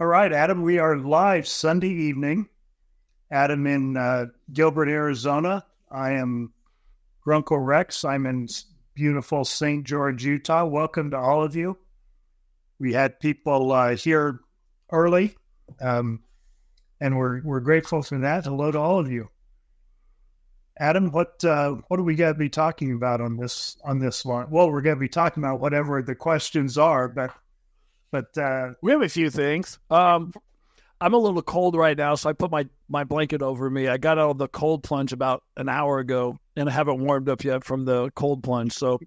All right, Adam, we are live Sunday evening. Adam in Gilbert, Arizona. I am Grunkle Rex. I'm in beautiful St. George, Utah. Welcome to all of you. We had people here early, and we're grateful for that. Hello to all of you. Adam, what are we going to be talking about on this one? Well, we're going to be talking about whatever the questions are, but we have a few things. I'm a little cold right now, so I put my blanket over me. I got out of the cold plunge about an hour ago, and I haven't warmed up yet from the cold plunge, so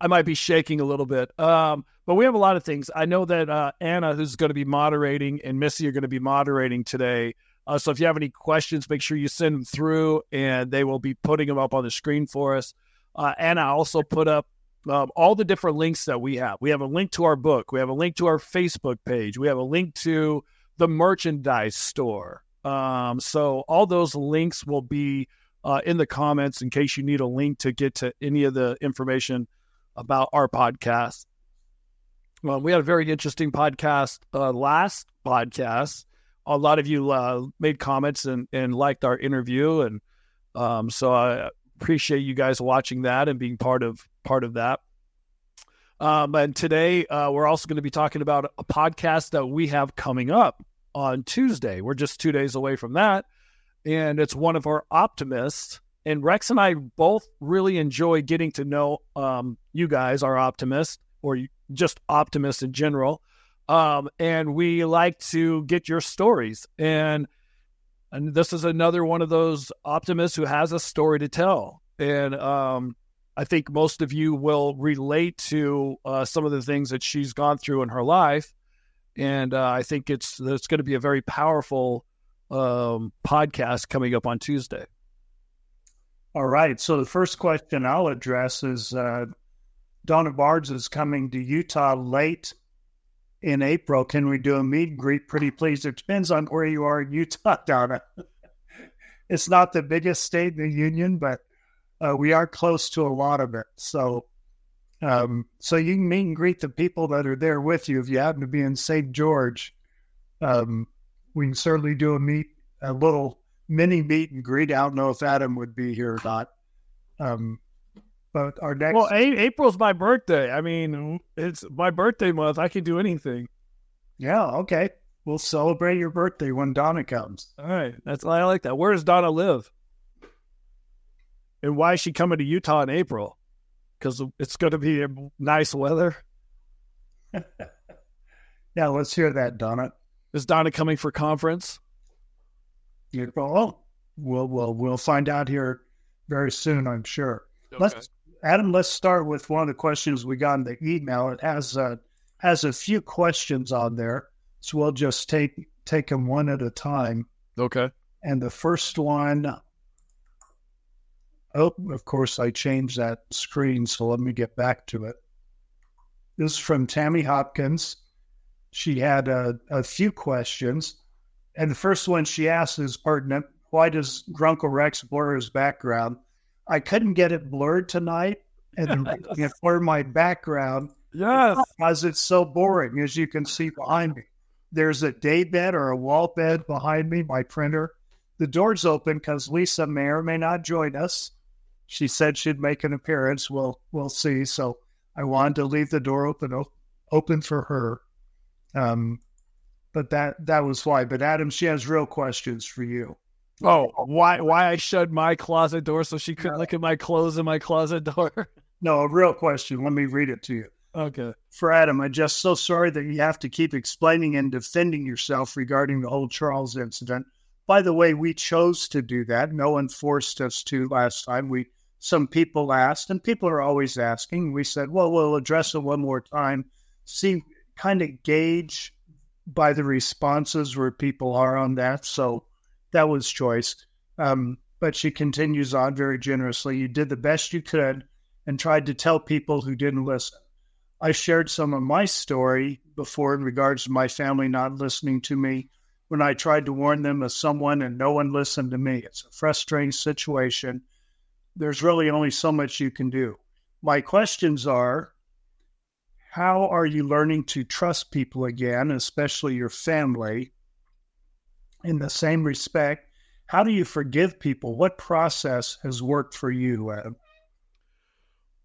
I might be shaking a little bit. But we have a lot of things. I know that Anna, who's going to be moderating, and Missy are going to be moderating today. So if you have any questions, make sure you send them through, and they will be putting them up on the screen for us. And I also put up all the different links that we have. We have a link to our book. We have a link to our Facebook page. We have a link to the merchandise store. So all those links will be in the comments in case you need a link to get to any of the information about our podcast. Well, we had a very interesting podcast last podcast. A lot of you made comments and liked our interview, and so I appreciate you guys watching that and being part of that. And today we're also going to be talking about a podcast that we have coming up on Tuesday. We're just 2 days away from that, and it's one of our optimists. And Rex and I both really enjoy getting to know you guys, our optimists, or just optimists in general. And we like to get your stories. And this is another one of those optimists who has a story to tell. And I think most of you will relate to some of the things that she's gone through in her life. And I think it's going to be a very powerful podcast coming up on Tuesday. All right. So the first question I'll address is Donna Bards is coming to Utah late in April. Can we do a meet and greet? Pretty please. It depends on where you are in Utah, Donna. It's not the biggest state in the union, but we are close to a lot of it. So you can meet and greet the people that are there with you. If you happen to be in St. George, we can certainly do a little mini meet and greet. I don't know if Adam would be here or not. But our next... Well, April's my birthday. I mean, it's my birthday month. I can do anything. Yeah, okay. We'll celebrate your birthday when Donna comes. All right. I like that. Where does Donna live? And why is she coming to Utah in April? Because it's going to be nice weather. Yeah, let's hear that, Donna. Is Donna coming for conference? April? Oh, we'll find out here very soon, I'm sure. Okay. Adam, let's start with one of the questions we got in the email. It has a few questions on there, so we'll just take them one at a time. Okay. And the first one, of course, I changed that screen, so let me get back to it. This is from Tammy Hopkins. She had a few questions, and the first one she asked is pertinent. Why does Grunkle Rex blur his background? I couldn't get it blurred tonight, and it blurred my background. Yes, because it's so boring. As you can see behind me, there's a day bed or a wall bed behind me. My printer, the door's open because Lisa may or may not join us. She said she'd make an appearance. We'll see. So I wanted to leave the door open for her. But that was why. But Adam, she has real questions for you. Oh, why I shut my closet door so she couldn't look at my clothes in my closet door? No, a real question. Let me read it to you. Okay. For Adam, I'm just so sorry that you have to keep explaining and defending yourself regarding the whole Charles incident. By the way, we chose to do that. No one forced us to last time. Some people asked, and people are always asking. We said, well, we'll address it one more time. See, kind of gauge by the responses where people are on that. So that was choice. But she continues on very generously. You did the best you could and tried to tell people who didn't listen. I shared some of my story before in regards to my family not listening to me when I tried to warn them of someone and no one listened to me. It's a frustrating situation. There's really only so much you can do. My questions are, how are you learning to trust people again, especially your family? In the same respect, how do you forgive people? What process has worked for you, Adam?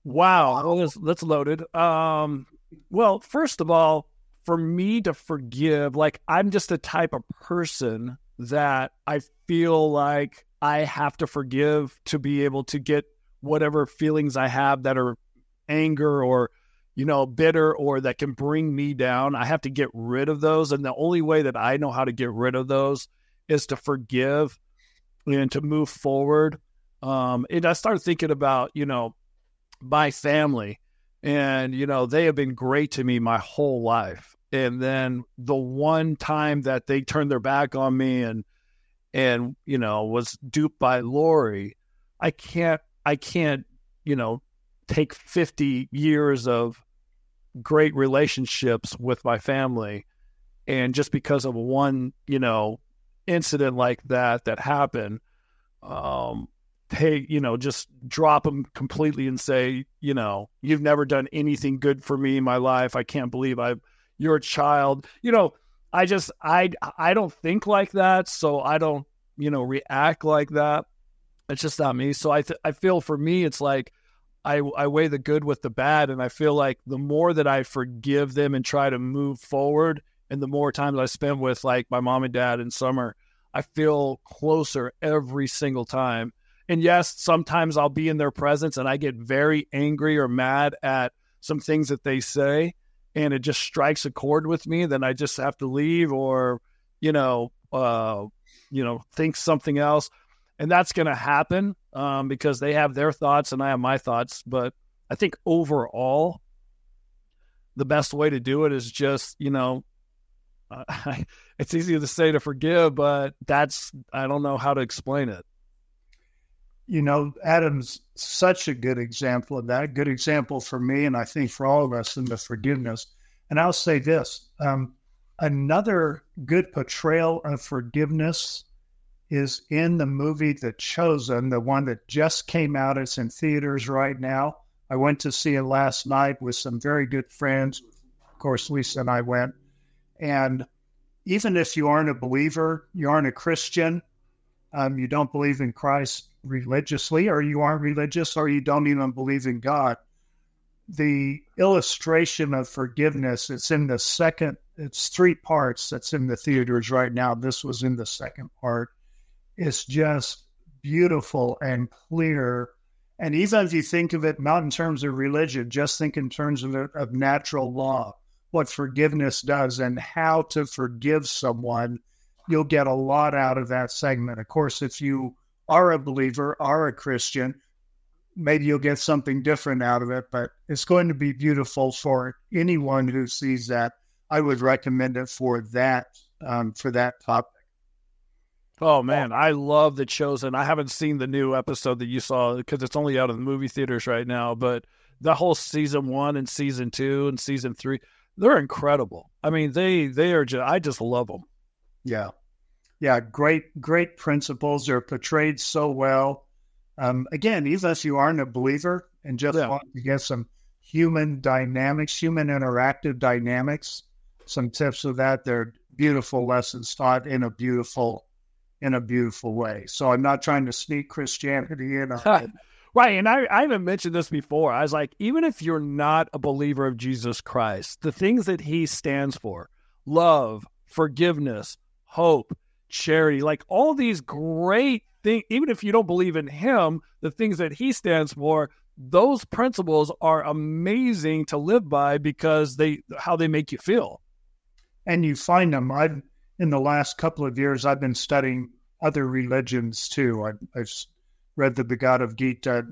Wow, well, that's loaded. Well, first of all, for me to forgive, like, I'm just the type of person that I feel like I have to forgive to be able to get whatever feelings I have that are anger or, you know, bitter or that can bring me down. I have to get rid of those. And the only way that I know how to get rid of those is to forgive and to move forward. And I started thinking about, you know, my family, and, you know, they have been great to me my whole life. And then the one time that they turned their back on me and, you know, was duped by Lori, I can't, you know, take 50 years of great relationships with my family. And just because of one, you know, incident like that happened, hey, you know, just drop them completely and say, you know, you've never done anything good for me in my life. I can't believe you're a child. You know, I don't think like that. So I don't, you know, react like that. It's just not me. So I feel for me, it's like, I weigh the good with the bad. And I feel like the more that I forgive them and try to move forward, and the more time that I spend with like my mom and dad in Summer, I feel closer every single time. And yes, sometimes I'll be in their presence and I get very angry or mad at some things that they say, and it just strikes a chord with me. Then I just have to leave or, you know, think something else. And that's going to happen because they have their thoughts and I have my thoughts. But I think overall, the best way to do it is just, you know, it's easy to say to forgive, but I don't know how to explain it. You know, Adam's such a good example of that, a good example for me, and I think for all of us in the forgiveness. And I'll say this, another good portrayal of forgiveness is in the movie The Chosen, the one that just came out. It's in theaters right now. I went to see it last night with some very good friends. Of course, Lisa and I went. And even if you aren't a believer, you aren't a Christian, you don't believe in Christ religiously, or you aren't religious, or you don't even believe in God. The illustration of forgiveness, it's 3 parts that's in the theaters right now. This was in the second part. It's just beautiful and clear. And even if you think of it not in terms of religion, just think in terms of natural law, what forgiveness does and how to forgive someone. You'll get a lot out of that segment. Of course, if you are a believer, are a Christian, maybe you'll get something different out of it, but it's going to be beautiful for anyone who sees that. I would recommend it for that topic. Oh man, I love The Chosen. I haven't seen the new episode that you saw because it's only out of the movie theaters right now, but the whole season 1 and season 2 and season 3, they're incredible. I mean, they are just, I just love them. Yeah. Yeah, great principles are portrayed so well. Again, even if you aren't a believer and just want to get some human dynamics, human interactive dynamics, some tips of that, they're beautiful lessons taught in a beautiful way. So I'm not trying to sneak Christianity in. Right, and I haven't mentioned this before. I was like, even if you're not a believer of Jesus Christ, the things that he stands for, love, forgiveness, hope, charity, like all these great things, even if you don't believe in him, the things that he stands for, those principles are amazing to live by because how they make you feel. And you find them. In the last couple of years, I've been studying other religions too. I've read the Bhagavad Gita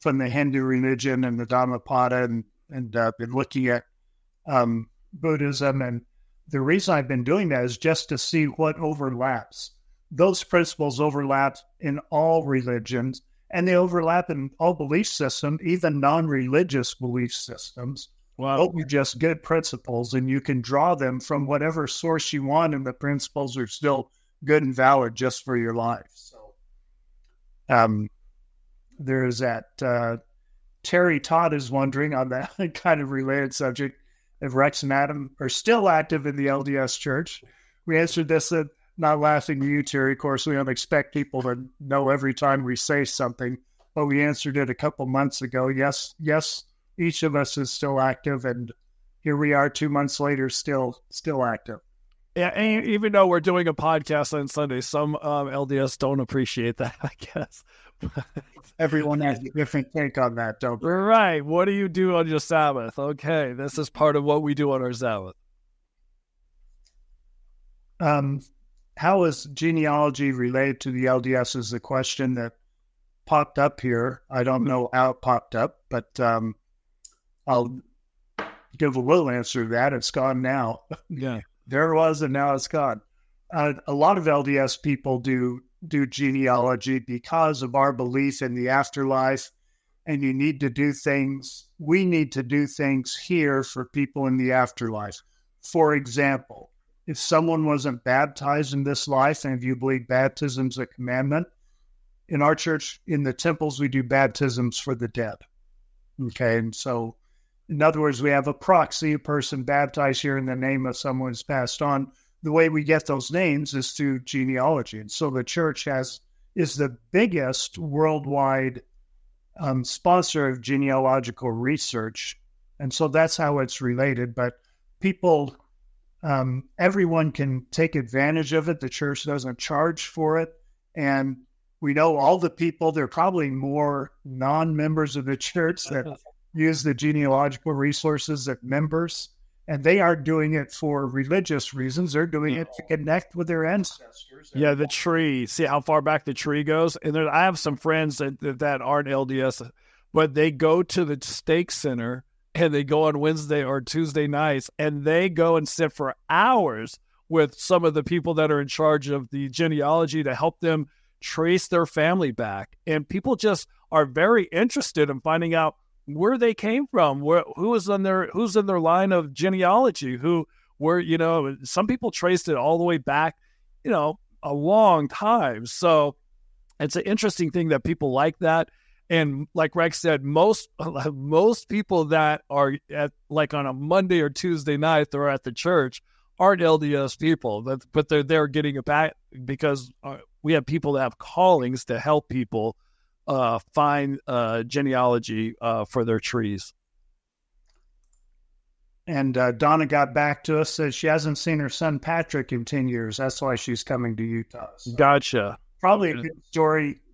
from the Hindu religion and the Dhammapada and been looking at Buddhism. And the reason I've been doing that is just to see what overlaps. Those principles overlap in all religions, and they overlap in all belief systems, even non-religious belief systems. Wow. Those are just good principles, and you can draw them from whatever source you want, and the principles are still good and valid just for your life. So there's that. Terry Todd is wondering on that kind of related subject, if Rex and Adam are still active in the LDS church. We answered this at Not Laughing You, Terry. Of course, we don't expect people to know every time we say something, but we answered it a couple months ago. Yes, each of us is still active, and here we are 2 months later, still active. Yeah, and even though we're doing a podcast on Sunday, some LDS don't appreciate that, I guess. Everyone has a different take on that, don't they? Right. What do you do on your Sabbath? Okay, this is part of what we do on our Sabbath. How is genealogy related to the LDS is the question that popped up here. I don't know how it popped up, but I'll give a little answer to that. It's gone now. Yeah. There it was, and now it's gone. A lot of LDS people do genealogy because of our belief in the afterlife, and you need to do things. We need to do things here for people in the afterlife. For example, if someone wasn't baptized in this life, and if you believe baptism's a commandment, in our church, in the temples, we do baptisms for the dead. Okay, and so, in other words, we have a proxy, a person baptized here in the name of someone who's passed on. The way we get those names is through genealogy. And so the church is the biggest worldwide sponsor of genealogical research. And so that's how it's related. But people... everyone can take advantage of it. The church doesn't charge for it. And we know all the people, there are probably more non-members of the church that use the genealogical resources that members, and they aren't doing it for religious reasons. They're doing it to connect with their ancestors. Yeah, the tree. See how far back the tree goes? And there, I have some friends that aren't LDS, but they go to the stake center. And they go on Wednesday or Tuesday nights, and they go and sit for hours with some of the people that are in charge of the genealogy to help them trace their family back. And people just are very interested in finding out where they came from, who's in their line of genealogy, some people traced it all the way back, a long time. So it's an interesting thing that people like that. And like Rex said, most people that are at like on a Monday or Tuesday night, they're at the church aren't LDS people, but they're there getting it back because we have people that have callings to help people find genealogy for their trees. And Donna got back to us, says she hasn't seen her son Patrick in 10 years. That's why she's coming to Utah. So. Gotcha. Probably a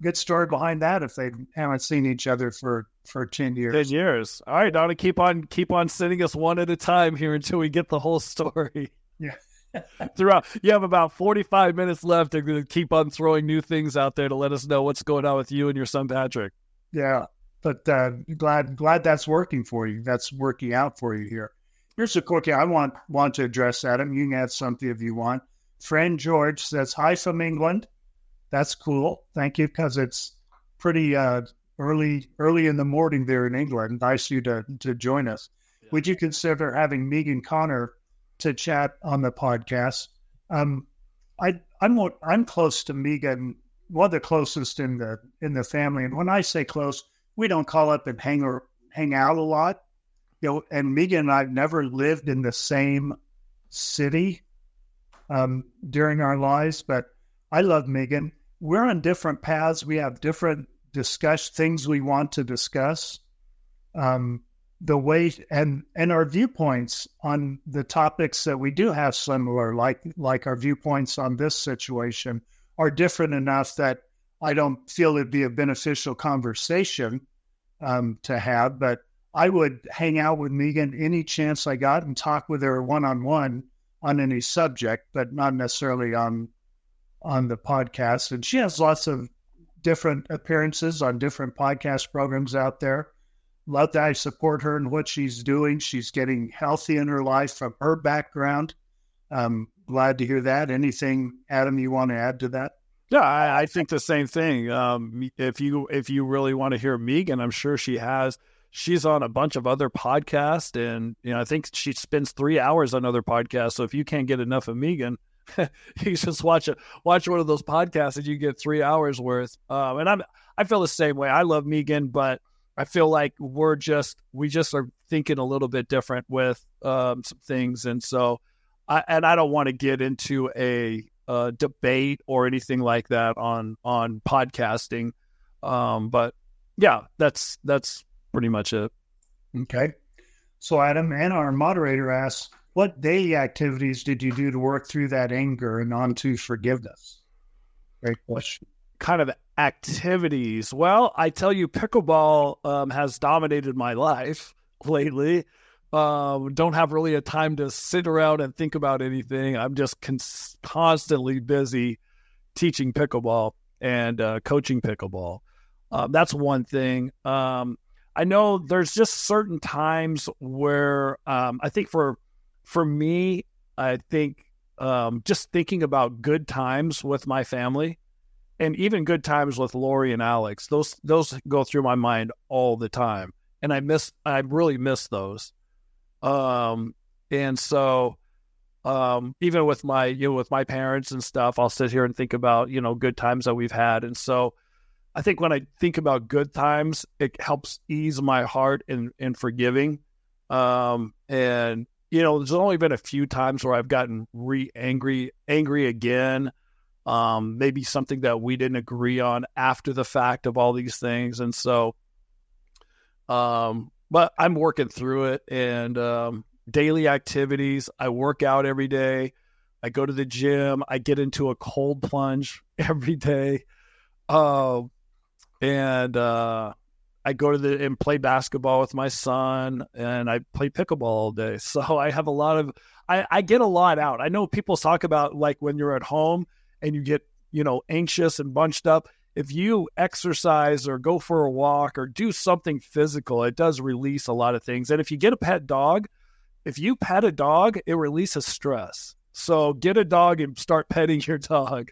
good story behind that if they haven't seen each other for 10 years. 10 years. All right, Donna, keep on sending us one at a time here until we get the whole story. Yeah. Throughout. You have about 45 minutes left to keep on throwing new things out there to let us know what's going on with you and your son, Patrick. Yeah, but glad that's working for you. That's working out for you here. Here's a quickie I want to address, Adam. You can add something if you want. Friend George says, hi from England. That's cool. Thank you, because it's pretty early in the morning there in England. Nice you to join us. Yeah. Would you consider having Megan Connor to chat on the podcast? I'm close to Megan, one of the closest in the family. And when I say close, we don't call up and hang out a lot. And Megan and I've never lived in the same city during our lives, but I love Megan. We're on different paths. We have different things we want to discuss. The way and our viewpoints on the topics that we do have similar, like our viewpoints on this situation, are different enough that I don't feel it'd be a beneficial conversation to have. But I would hang out with Megan any chance I got and talk with her one-on-one on any subject, but not necessarily on the podcast. And she has lots of different appearances on different podcast programs out there. Love that I support her and what she's doing. She's getting healthy in her life from her background. Glad to hear that. Anything, Adam, you want to add to that? Yeah, I think the same thing. If you really want to hear Megan, I'm sure she has. She's on a bunch of other podcasts, and I think she spends 3 hours on other podcasts. So if you can't get enough of Megan, you just watch one of those podcasts and you get 3 hours worth. And I feel the same way. I love Megan, but I feel like we just are thinking a little bit different with some things. And so I don't want to get into a debate or anything like that on podcasting. But yeah, that's pretty much it. Okay. So Adam, and our moderator asks, what daily activities did you do to work through that anger and on to forgiveness? Great question. What kind of activities? Well, I tell you, pickleball has dominated my life lately. Don't have really a time to sit around and think about anything. I'm just constantly busy teaching pickleball and coaching pickleball. That's one thing. I know there's just certain times where I think for me, I think just thinking about good times with my family and even good times with Lori and Alex, those go through my mind all the time. And I really miss those. And so, even with my parents and stuff, I'll sit here and think about, good times that we've had. And so I think when I think about good times, it helps ease my heart in forgiving. And, there's only been a few times where I've gotten angry again. Maybe something that we didn't agree on after the fact of all these things. And so, but I'm working through it, and daily activities. I work out every day. I go to the gym. I get into a cold plunge every day. And I go to and play basketball with my son, and I play pickleball all day. So I have I get a lot out. I know people talk about like when you're at home and you get, anxious and bunched up. If you exercise or go for a walk or do something physical, it does release a lot of things. And if you get a pet dog, it releases stress. So get a dog and start petting your dog.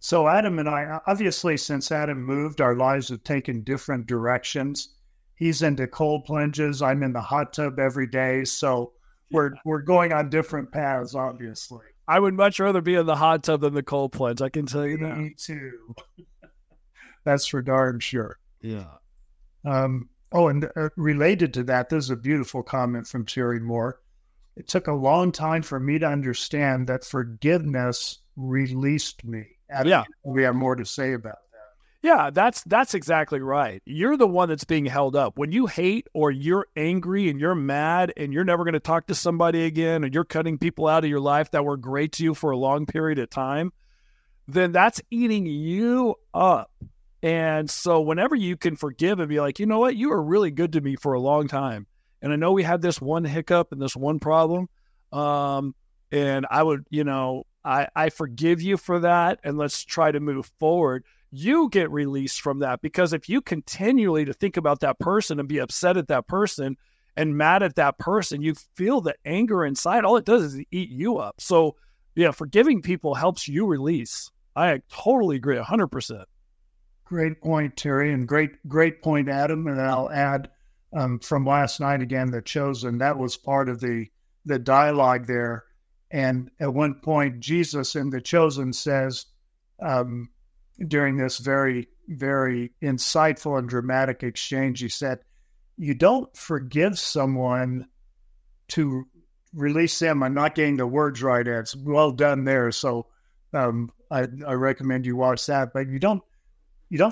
So Adam and I, obviously, since Adam moved, our lives have taken different directions. He's into cold plunges. I'm in the hot tub every day. So we're going on different paths, obviously. I would much rather be in the hot tub than the cold plunge. I can tell you that. Me too. That's for darn sure. Yeah. And related to that, this is a beautiful comment from Terry Moore. It took a long time for me to understand that forgiveness released me. Yeah. We have more to say about that. Yeah, that's exactly right. You're the one that's being held up. When you hate or you're angry and you're mad and you're never going to talk to somebody again, and you're cutting people out of your life that were great to you for a long period of time, then that's eating you up. And so whenever you can forgive and be like, you know what, you were really good to me for a long time. And I know we had this one hiccup and this one problem. And I would, I forgive you for that, and let's try to move forward. You get released from that, because if you continually to think about that person and be upset at that person and mad at that person, you feel the anger inside. All it does is eat you up. So yeah, forgiving people helps you release. I totally agree 100%. Great point, Terry, and great point, Adam. And I'll add from last night again, The Chosen, that was part of the dialogue there. And at one point, Jesus in The Chosen says, during this very, very insightful and dramatic exchange, he said, you don't forgive someone to release them. I'm not getting the words right. It's well done there. So I recommend you watch that. But you don't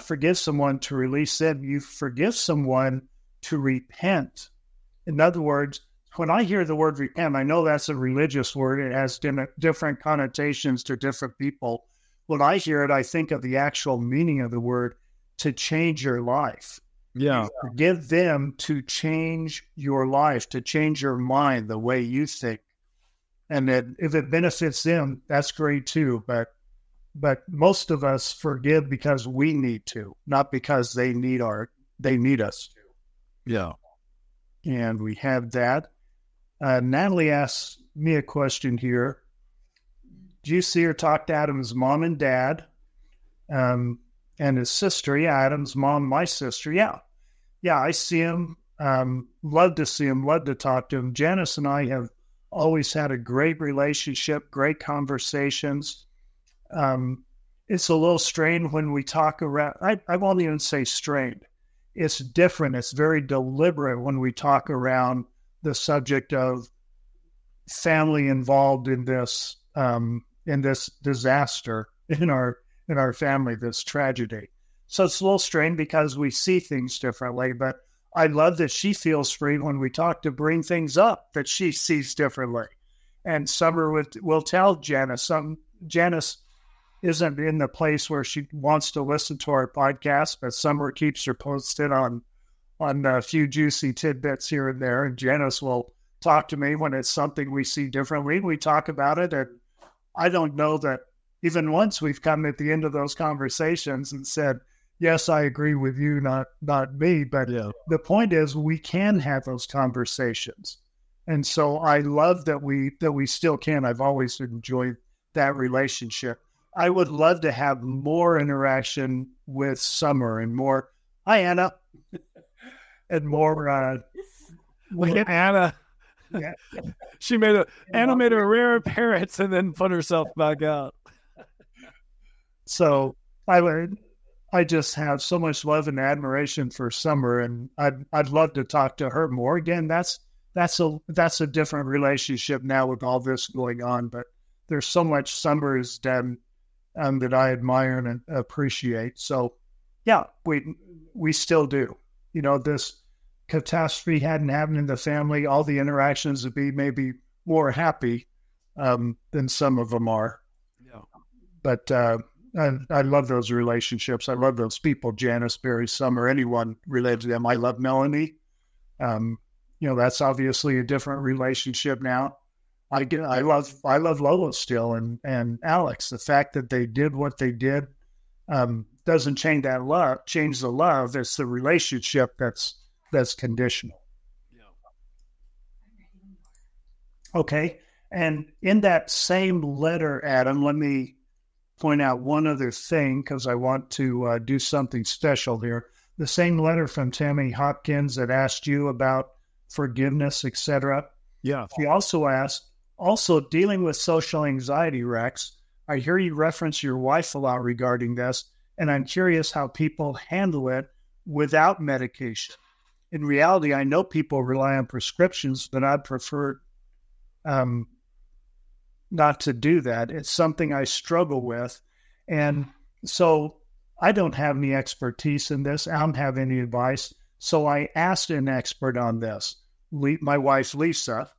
forgive someone to release them. You forgive someone to repent. In other words, when I hear the word repent, I know that's a religious word. It has different connotations to different people. When I hear it, I think of the actual meaning of the word, to change your life. Yeah. Forgive them to change your life, to change your mind, the way you think. And then if it benefits them, that's great too. But most of us forgive because we need to, not because they need us to. Yeah. And we have that. Natalie asks me a question here. Do you see or talk to Adam's mom and dad and his sister? Yeah, Adam's mom, my sister. Yeah. Yeah, I see him. Love to see him. Love to talk to him. Janice and I have always had a great relationship, great conversations. It's a little strained when we talk around. I won't even say strained. It's different. It's very deliberate when we talk around the subject of family involved in this disaster in our family, this tragedy. So it's a little strange because we see things differently, but I love that she feels free when we talk to bring things up that she sees differently. And Summer will tell Janice something. Janice isn't in the place where she wants to listen to our podcast, but Summer keeps her posted on a few juicy tidbits here and there. And Janice will talk to me when it's something we see differently. We talk about it. And I don't know that even once we've come at the end of those conversations and said, yes, I agree with you, not me. But yeah, the point is we can have those conversations. And so I love that we still can. I've always enjoyed that relationship. I would love to have more interaction with Summer and more, hi, Anna, and more. Anna. Yeah. She made a, Anna made a rare appearance and then put herself back out. So I just have so much love and admiration for Summer, and I'd love to talk to her more. Again, that's a different relationship now with all this going on, but there's so much Summer has done that I admire and appreciate. So yeah, we still do. You know, this catastrophe hadn't happened in the family, all the interactions would be maybe more happy than some of them are. Yeah. But I love those relationships. I love those people, Janice, Barry, Summer, anyone related to them. I love Melanie. You know, that's obviously a different relationship now. I love Lola still and Alex. The fact that they did what they did doesn't change that love. Change the love. It's the relationship that's conditional. Yeah. Okay. And in that same letter, Adam, let me point out one other thing because I want to do something special here. The same letter from Tammy Hopkins that asked you about forgiveness, etc. Yeah. She also asked, also dealing with social anxiety, Rex, I hear you reference your wife a lot regarding this, and I'm curious how people handle it without medication. In reality, I know people rely on prescriptions, but I'd prefer not to do that. It's something I struggle with. And so I don't have any expertise in this. I don't have any advice. So I asked an expert on this, my wife, Lisa.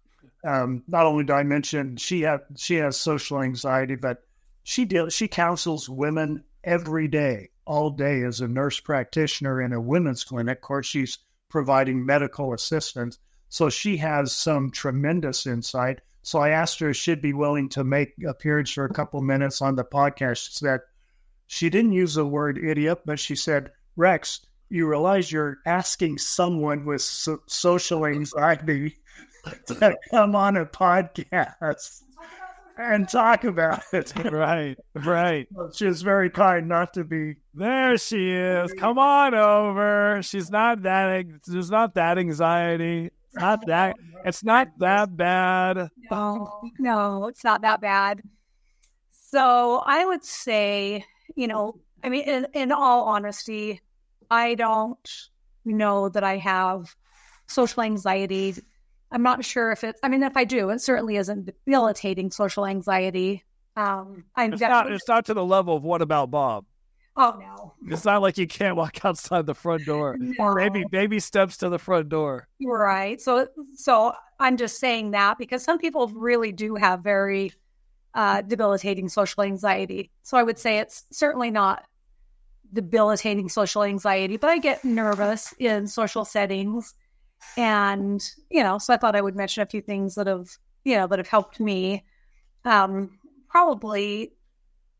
Not only did I mention she has social anxiety, but she counsels women every day, all day as a nurse practitioner in a women's clinic. Of course, she's providing medical assistance. So she has some tremendous insight. So I asked her if she'd be willing to make appearance for a couple minutes on the podcast. She said, she didn't use the word idiot, but she said, Rex, you realize you're asking someone with social anxiety to come on a podcast and talk about it. Right, right. She's very kind not to be. There she is. Come on over. She's not that. There's not that anxiety. It's not that. It's not that bad. No, it's not that bad. So I would say, you know, I mean, in all honesty, I don't know that I have social anxiety. I'm not sure if it's, I mean, if I do, it certainly isn't debilitating social anxiety. It's not to the level of what about Bob? Oh, no. It's not like you can't walk outside the front door. No. Or baby steps to the front door. Right. So I'm just saying that because some people really do have very debilitating social anxiety. So I would say it's certainly not debilitating social anxiety, but I get nervous in social settings. And, you know, so I thought I would mention a few things that have, you know, that have helped me. Probably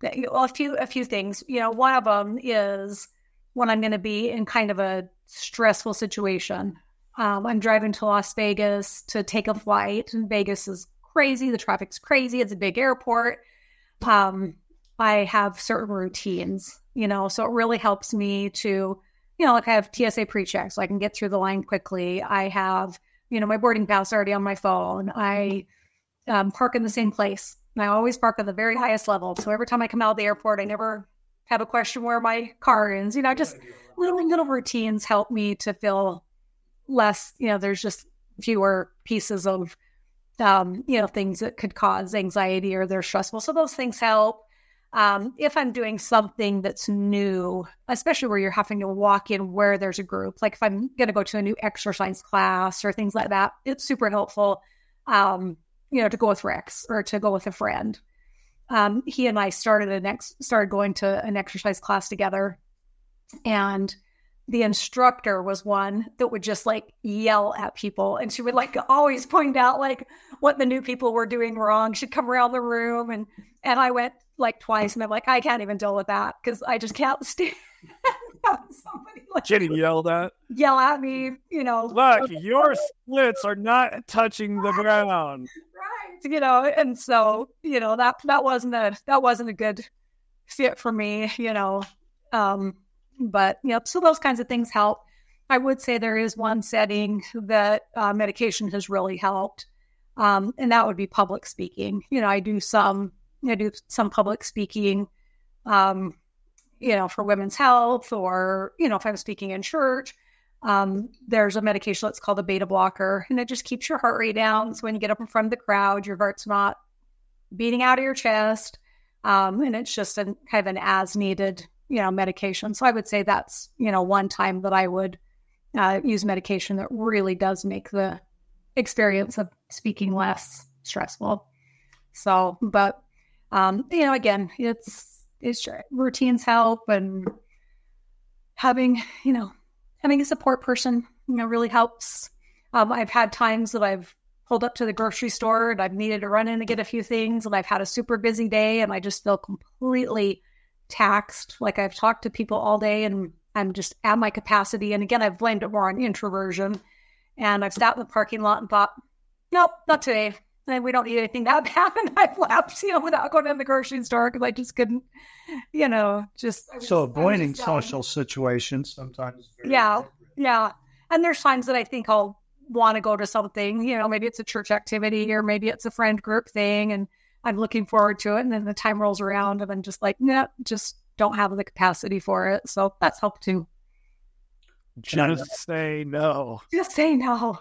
a few things, you know, one of them is when I'm going to be in kind of a stressful situation. I'm driving to Las Vegas to take a flight, and Vegas is crazy. The traffic's crazy. It's a big airport. I have certain routines, you know, so it really helps me to, you know, like I have TSA pre-check so I can get through the line quickly. I have, you know, my boarding pass already on my phone. I park in the same place. And I always park at the very highest level. So every time I come out of the airport, I never have a question where my car is. You know, just little routines help me to feel less, you know, there's just fewer pieces of, things that could cause anxiety or they're stressful. So those things help. If I'm doing something that's new, especially where you're having to walk in where there's a group, like if I'm going to go to a new exercise class or things like that, it's super helpful, to go with Rex or to go with a friend. He and I started going to an exercise class together, and the instructor was one that would just like yell at people. And she would like always point out like what the new people were doing wrong. She'd come around the room and I went like twice and I'm like, I can't even deal with that because I just can't stand somebody like yell at me, Look, your splits are not touching the ground. Right. And so, that wasn't a good fit for me, But, so those kinds of things help. I would say there is one setting that medication has really helped, and that would be public speaking. I do some public speaking, for women's health or, if I'm speaking in church, there's a medication that's called a beta blocker, and it just keeps your heart rate down. So when you get up in front of the crowd, your heart's not beating out of your chest, and it's just kind of an as-needed medication. So I would say that's, one time that I would use medication that really does make the experience of speaking less stressful. So, but, again, it's routines help, and having a support person, really helps. I've had times that I've pulled up to the grocery store and I've needed to run in to get a few things, and I've had a super busy day and I just feel completely taxed. Like I've talked to people all day and I'm just at my capacity. And again, I've blamed it more on introversion, and I've stopped in the parking lot and thought, nope, not today. And we don't need anything that bad. And I've left, without going to the grocery store because I just couldn't, avoiding social situations sometimes. Yeah. Yeah. And there's times that I think I'll want to go to something, maybe it's a church activity or maybe it's a friend group thing, and I'm looking forward to it. And then the time rolls around and I'm just like, no, just don't have the capacity for it. So that's helped too. Just say no. Just say no.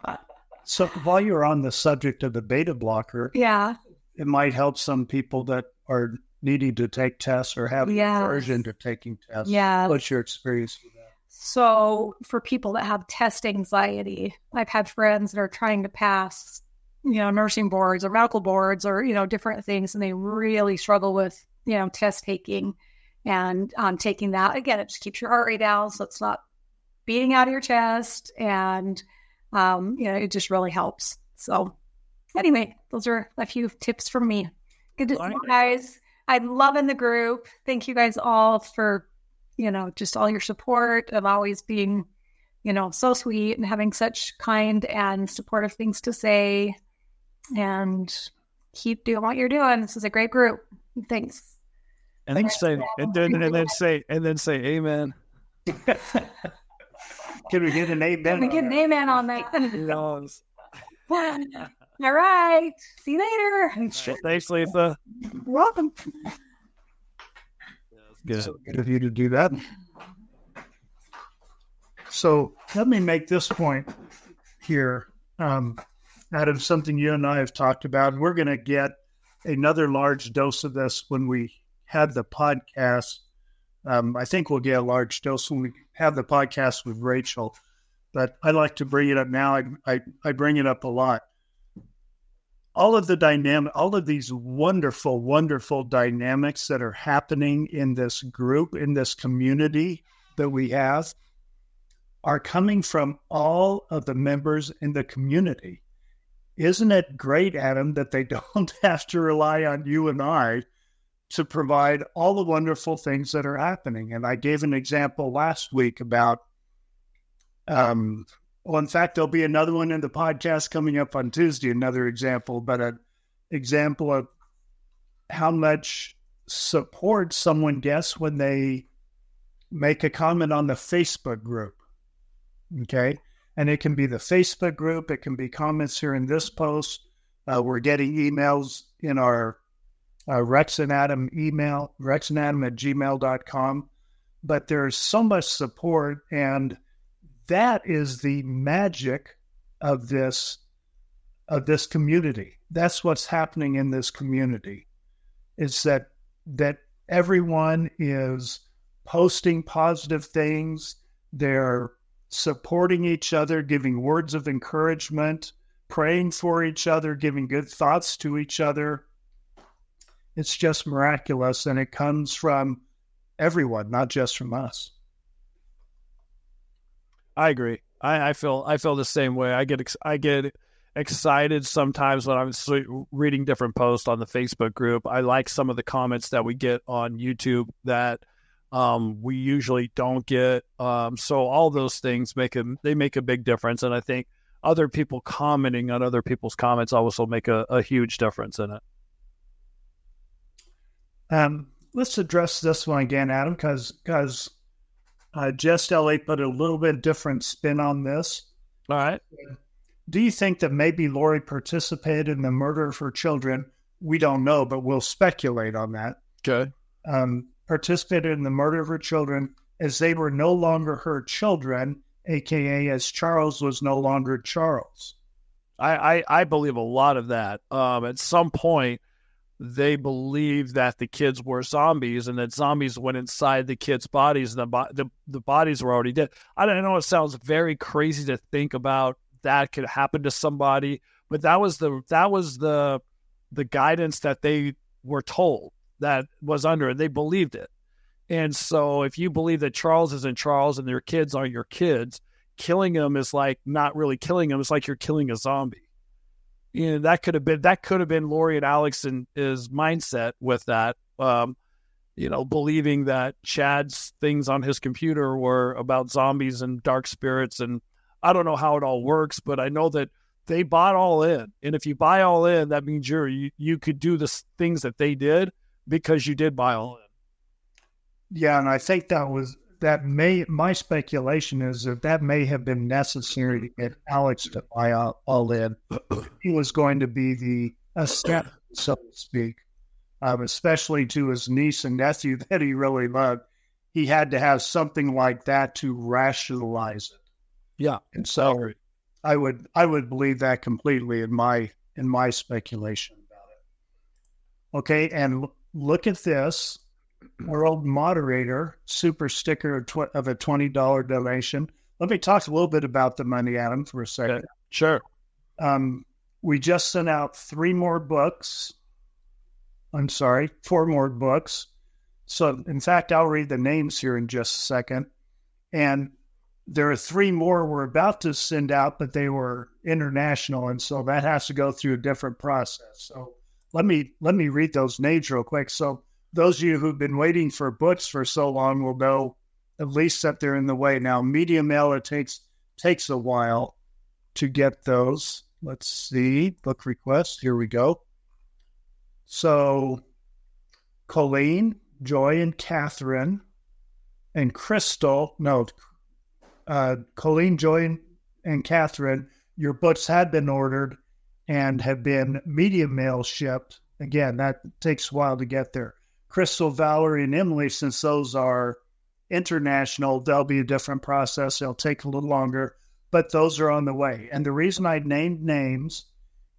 So while you're on the subject of the beta blocker, it might help some people that are needing to take tests or have aversion to taking tests. Yeah. What's your experience with that? So for people that have test anxiety, I've had friends that are trying to pass nursing boards or medical boards or, different things. And they really struggle with, test taking and taking that. Again, it just keeps your heart rate down, so it's not beating out of your chest. And, it just really helps. So anyway, those are a few tips from me. Good to see you guys. I'm loving the group. Thank you guys all for, just all your support of always being, so sweet and having such kind and supportive things to say. And keep doing what you're doing. This is a great group. Thanks. And then say amen. Can we get an amen? Can we get an amen on that? All right. See you later. Thanks, Lisa. You're welcome. Yeah, good. So good of you to do that. So let me make this point here. Out of something you and I have talked about, and we're going to get another large dose of this when we have the podcast. I think we'll get a large dose when we have the podcast with Rachel, but I like to bring it up now. I bring it up a lot. All of these wonderful, wonderful dynamics that are happening in this group, in this community that we have, are coming from all of the members in the community. Isn't it great, Adam, that they don't have to rely on you and I to provide all the wonderful things that are happening? And I gave an example last week about, in fact, there'll be another one in the podcast coming up on Tuesday, another example, but an example of how much support someone gets when they make a comment on the Facebook group, okay? And it can be the Facebook group. It can be comments here in this post. We're getting emails in our Rex and Adam email, rexandadam@gmail.com. But there's so much support, and that is the magic of this of this community. That's what's happening in this community, is that everyone is posting positive things. They're supporting each other, giving words of encouragement, praying for each other, giving good thoughts to each other. It's just miraculous, and it comes from everyone, not just from us. I agree. I feel the same way. I get excited sometimes when I'm reading different posts on the Facebook group. I like some of the comments that we get on YouTube that we usually don't get. So all those things make a big difference, and I think other people commenting on other people's comments also make a huge difference in it. Let's address this one again, Adam, because Just LA put a little bit different spin on this. All right. Do you think that maybe Lori participated in the murder of her children? We don't know, but we'll speculate on that. Okay. Participated in the murder of her children as they were no longer her children, a.k.a. as Charles was no longer Charles. I believe a lot of that. At some point, they believed that the kids were zombies and that zombies went inside the kids' bodies and the bodies were already dead. I don't know. It sounds very crazy to think about that could happen to somebody, but that was the guidance that they were told that was under, and they believed it. And so if you believe that Charles isn't Charles and their kids aren't your kids, killing them is like not really killing them. It's like you're killing a zombie. You know, that could have been Lori and Alex and his mindset with that, believing that Chad's things on his computer were about zombies and dark spirits. And I don't know how it all works, but I know that they bought all in. And if you buy all in, that means you could do the things that they did because you did buy all in. Yeah. And I think my speculation is that may have been necessary to get Alex to buy all in. He was going to be a step, so to speak, especially to his niece and nephew that he really loved. He had to have something like that to rationalize it. Yeah, and so I would believe that completely in my speculation about it. Okay, and look at this. Our old moderator, super sticker of a $20 donation. Let me talk a little bit about the money, Adam, for a second. Okay, sure. We just sent out four more books. So, in fact, I'll read the names here in just a second. And there are three more we're about to send out, but they were international, and so that has to go through a different process. So let me read those names real quick. So those of you who've been waiting for books for so long will know at least that they're in the way now. Medium mail, it takes a while to get those. Let's see. Book requests. Here we go. So Colleen, Joy, and Catherine, and Crystal. No, Colleen, Joy, and Catherine, your books had been ordered and have been medium mail shipped. Again, that takes a while to get there. Crystal, Valerie, and Emily, since those are international, there'll be a different process. It'll take a little longer, but those are on the way. And the reason I named names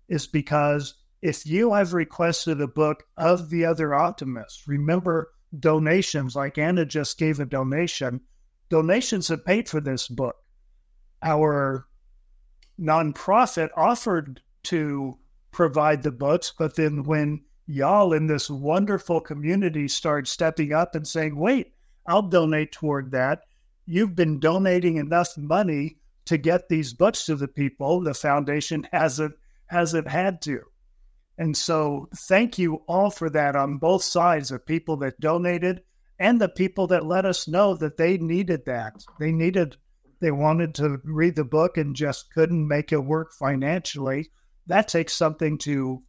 is because if you have requested a book of the other optimists, remember donations, like Anna just gave a donation. Donations have paid for this book. Our nonprofit offered to provide the books, but then when y'all in this wonderful community start stepping up and saying, wait, I'll donate toward that. You've been donating enough money to get these books to the people. The foundation hasn't had to. And so thank you all for that on both sides, of people that donated and the people that let us know that they needed that. They wanted to read the book and just couldn't make it work financially. That takes something to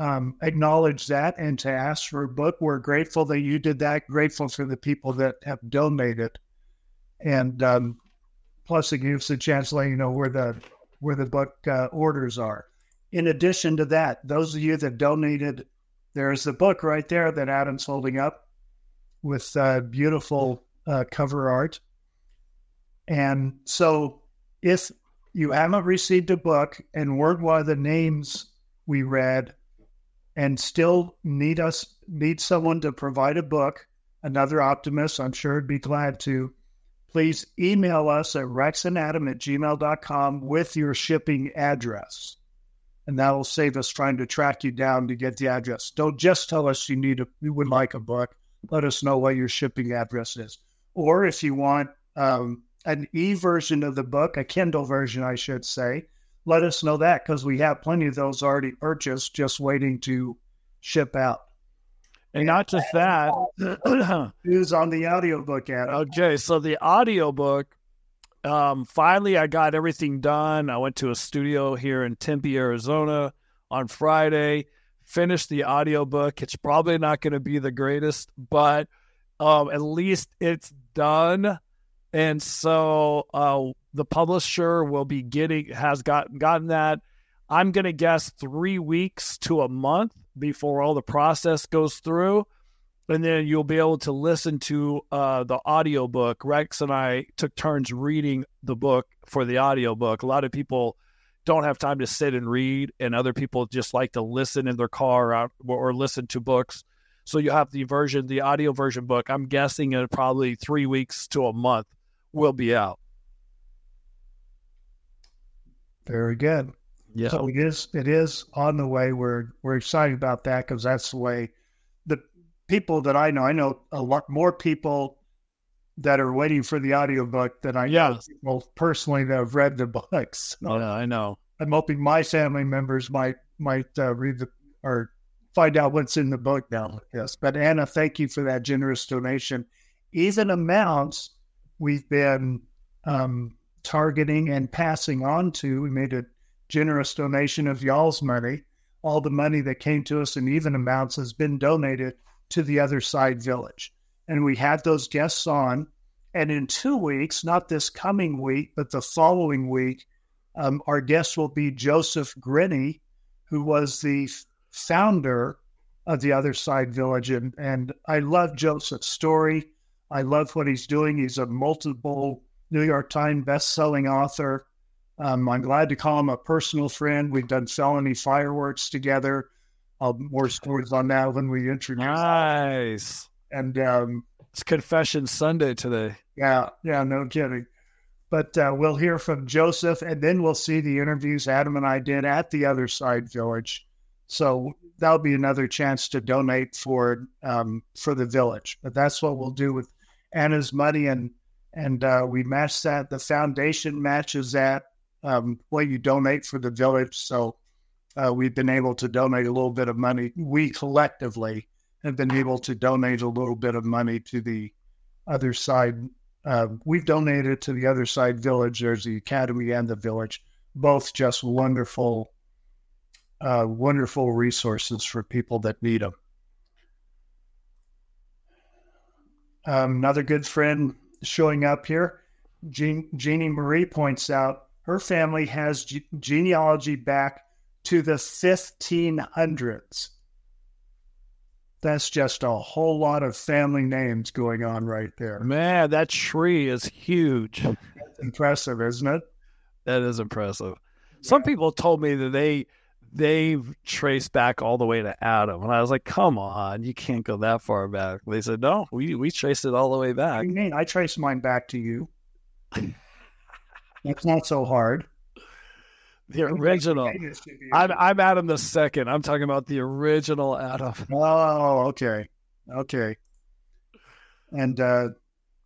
acknowledge that and to ask for a book. We're grateful that you did that, grateful for the people that have donated. And plus it gives the chance to let you know where the book orders are. In addition to that, those of you that donated, there's the book right there that Adam's holding up with beautiful cover art. And so if you haven't received a book and weren't one of the names we read and still need someone to provide a book, another optimist, I'm sure would be glad to, please email us at rexanadam@gmail.com with your shipping address. And that'll save us trying to track you down to get the address. Don't just tell us you would like a book. Let us know what your shipping address is. Or if you want an e-version of the book, a Kindle version, I should say, let us know that because we have plenty of those already purchased, just waiting to ship out. And not just that. Who's on the audiobook, Adam? Okay, so the audiobook, finally I got everything done. I went to a studio here in Tempe, Arizona on Friday, finished the audiobook. It's probably not going to be the greatest, but at least it's done. And so the publisher will be gotten that. I'm going to guess 3 weeks to a month before all the process goes through. And then you'll be able to listen to the audiobook. Rex and I took turns reading the book for the audiobook. A lot of people don't have time to sit and read, and other people just like to listen in their car or listen to books. So you have the audio version book. I'm guessing in probably 3 weeks to a month will be out. Very good. Yeah. So it is on the way. We're excited about that because that's the way the people that I know a lot more people that are waiting for the audiobook than I know people personally that have read the books. So yeah, I know. I'm hoping my family members might read or find out what's in the book now. Yes. But Anna, thank you for that generous donation. Even amounts we've been targeting and passing on to. We made a generous donation of y'all's money. All the money that came to us in even amounts has been donated to the Other Side Village. And we had those guests on. And in 2 weeks, not this coming week, but the following week, our guest will be Joseph Grinney, who was the founder of the Other Side Village. And I love Joseph's story. I love what he's doing. He's a multiple New York Times best-selling author. I'm glad to call him a personal friend. We've done felony fireworks together. More stories on that when we introduce. Nice. Him. And it's Confession Sunday today. Yeah, no kidding. But we'll hear from Joseph, and then we'll see the interviews Adam and I did at the Other Side Village. So that'll be another chance to donate for the village. But that's what we'll do with Anna's money, and we match that. The foundation matches that. What you donate for the village. So we've been able to donate a little bit of money. We collectively have been able to donate a little bit of money to the Other Side. We've donated to the Other Side Village. There's the academy and the village, both just wonderful, wonderful resources for people that need them. Another good friend showing up here, Jeannie Marie points out, her family has genealogy back to the 1500s. That's just a whole lot of family names going on right there. Man, that tree is huge. That's impressive, isn't it? That is impressive. Yeah. Some people told me that they've traced back all the way to Adam. And I was like, come on, you can't go that far back. They said, no, we traced it all the way back. What do you mean? I traced mine back to you. It's not so hard. The original. I'm Adam the second. I'm talking about the original Adam. Oh, okay. Okay. And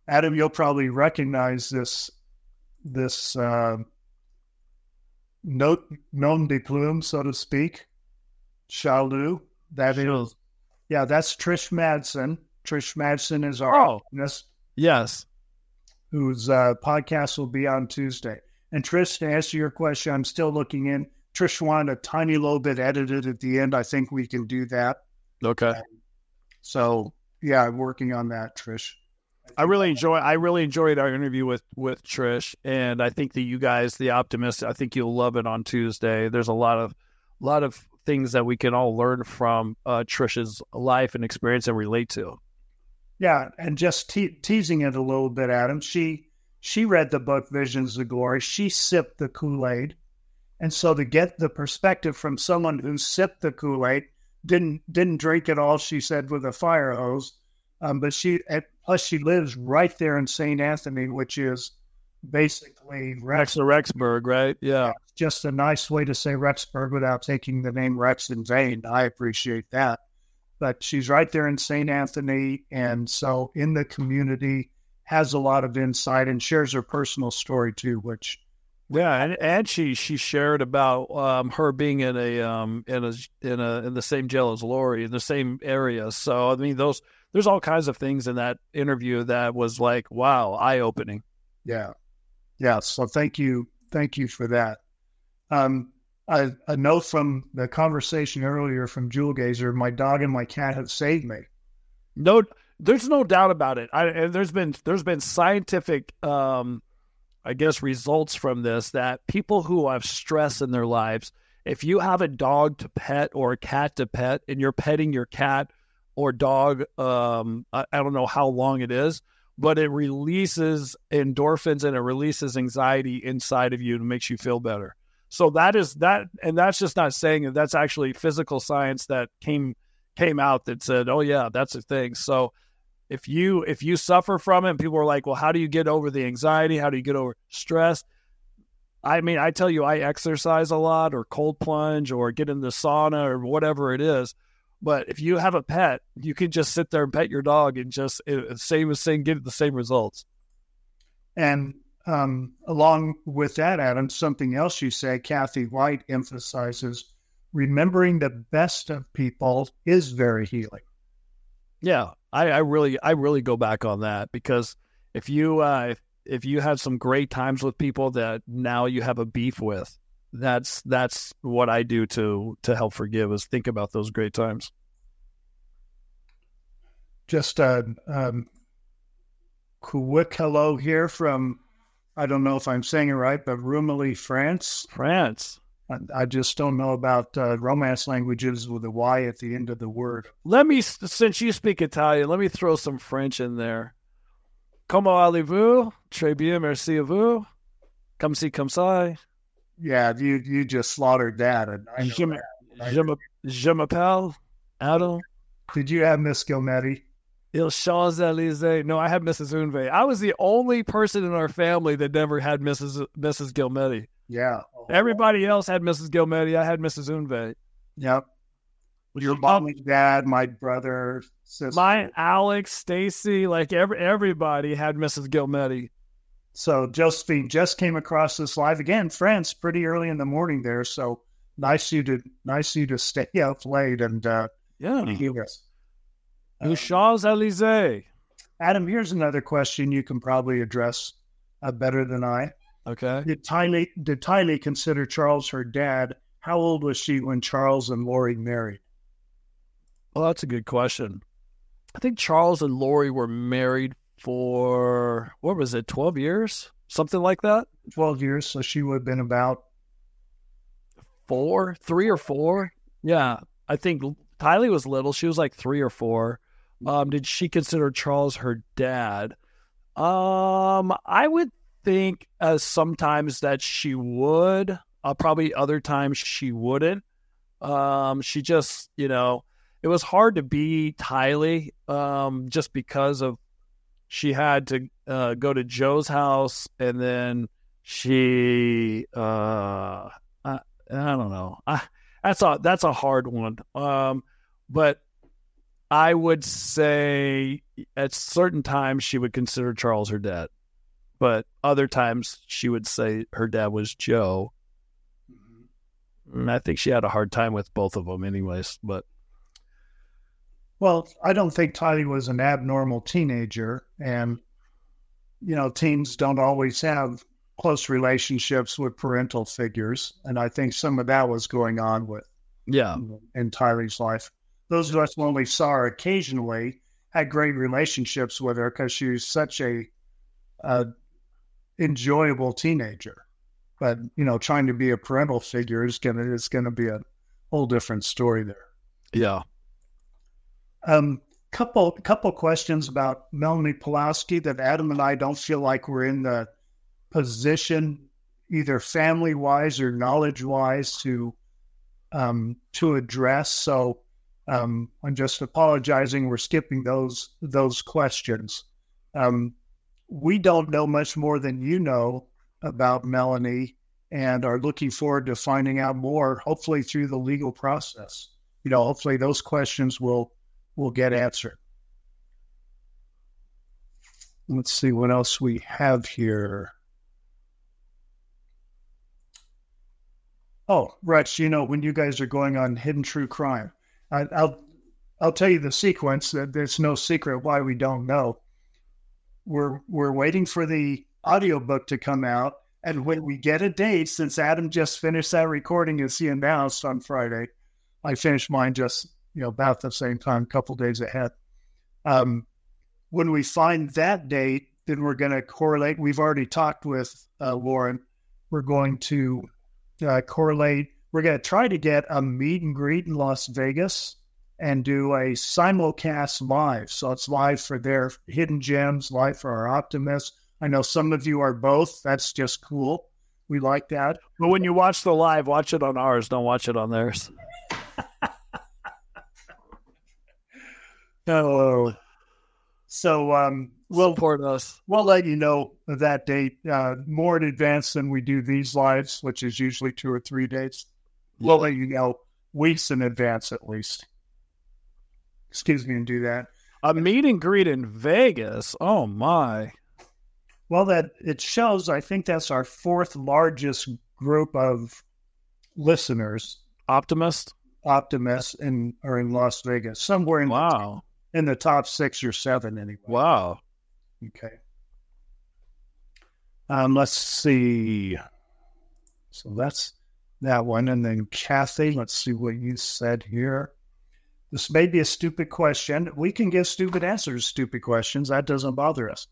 Adam, you'll probably recognize this nom de plume, so to speak. Shalu. That is. Yeah, that's Trish Madsen. Trish Madsen is our optimist. Yes. Whose podcast will be on Tuesday. And Trish, to answer your question, I'm still looking in. Trish wanted a tiny little bit edited at the end. I think we can do that. Okay. So yeah, I'm working on that, Trish. I really enjoyed our interview with Trish, and I think that you guys, the optimists, I think you'll love it on Tuesday. There's a lot of things that we can all learn from Trish's life and experience and relate to. Yeah, and just teasing it a little bit, Adam. She She read the book Visions of Glory. She sipped the Kool-Aid. And so to get the perspective from someone who sipped the Kool-Aid, didn't drink it all, she said, with a fire hose. But she lives right there in St. Anthony, which is basically Rex or Rexburg, right? Yeah. It's just a nice way to say Rexburg without taking the name Rex in vain. I appreciate that. But she's right there in St. Anthony, and so in the community, has a lot of insight and shares her personal story too, which... Yeah, and she shared about her being in the same jail as Lori in the same area. So I mean, there's all kinds of things in that interview that was like, wow, eye opening. Yeah. So thank you for that. A note from the conversation earlier from Jewel Gazer: my dog and my cat have saved me. No, there's no doubt about it. There's been scientific results from this, that people who have stress in their lives, if you have a dog to pet or a cat to pet and you're petting your cat or dog, I don't know how long it is, but it releases endorphins and it releases anxiety inside of you and makes you feel better. So that is that. And that's just not saying it. That's actually physical science that came out that said, oh yeah, that's a thing. So If you suffer from it, and people are like, well, how do you get over the anxiety? How do you get over stress? I mean, I tell you, I exercise a lot or cold plunge or get in the sauna or whatever it is. But if you have a pet, you can just sit there and pet your dog and just get the same results. And along with that, Adam, something else you say, Kathy White emphasizes, remembering the best of people is very healing. Yeah, I really go back on that, because if you have some great times with people that now you have a beef with, that's what I do to help forgive, is think about those great times. Just a quick hello here from, I don't know if I'm saying it right, but Rumilly, France. I just don't know about Romance languages with a Y at the end of the word. Let me, since you speak Italian, let me throw some French in there. Como allez-vous? Très bien, merci à vous. Comme si, comme ça. Yeah, you just slaughtered that. And I know je m'appelle Adam. Did you have Miss Gilmetti? Il Champs-Élysées. No, I had Mrs. Unve. I was the only person in our family that never had Mrs. Gilmetti. Yeah. Everybody else had Mrs. Gilmetti. I had Mrs. Unve. Yep. Your mom, my dad, my brother, sister. My Alex, Stacy, like everybody had Mrs. Gilmetti. So Josephine just came across this live again, France, pretty early in the morning there. So nice you to stay up late and heal us. Champs-Élysées. Adam, here's another question you can probably address better than I. Okay. Did Tylee consider Charles her dad? How old was she when Charles and Lori married? Well, that's a good question. I think Charles and Lori were married for, 12 years? Something like that? 12 years, so she would have been about... 3 or 4. Yeah, I think Tylee was little. She was like 3 or 4. Did she consider Charles her dad? I would think sometimes that she would, probably other times she wouldn't. She just, it was hard to be Tylee, just because of she had to go to Joe's house, and then she, I don't know. That's a hard one. But I would say at certain times she would consider Charles her dad. But other times she would say her dad was Joe. And I think she had a hard time with both of them anyways. But well, I don't think Tylee was an abnormal teenager. And, teens don't always have close relationships with parental figures. And I think some of that was going on with in Tylee's life. Those of us who only saw her occasionally had great relationships with her because she was such a enjoyable teenager, but trying to be a parental figure is gonna be a whole different story there. Yeah. Couple questions about Melanie Pulaski that Adam and I don't feel like we're in the position, either family-wise or knowledge-wise, to address. So I'm just apologizing. We're skipping those questions. We don't know much more than you know about Melanie, and are looking forward to finding out more. Hopefully through the legal process. You know, hopefully those questions will get answered. Let's see what else we have here. Oh, Rex, you know, when you guys are going on Hidden True Crime, I'll tell you the sequence. That there's no secret why we don't know. We're waiting for the audiobook to come out, and when we get a date, since Adam just finished that recording, as he announced on Friday, I finished mine just, you know, about the same time, a couple days ahead. When we find that date, then we're going to correlate. We've already talked with Lauren. We're going to correlate. We're going to try to get a meet and greet in Las Vegas and do a simulcast live. So it's live for their Hidden Gems, live for our Optimists. I know some of you are both. That's just cool. We like that. But when you watch the live, watch it on ours. Don't watch it on theirs. Oh, so we'll support us. We'll let you know that date more in advance than we do these lives, which is usually 2 or 3 dates. Yeah. We'll let you know weeks in advance, at least. Excuse me, and do that. A meet and greet in Vegas. Oh my! Well, that it shows. I think that's our 4th largest group of listeners. Optimists, and are in Las Vegas. Somewhere in in the top 6 or 7 anyway. Wow. Okay. Let's see. So that's that one. And then Kathy, let's see what you said here. This may be a stupid question. We can give stupid answers to stupid questions. That doesn't bother us.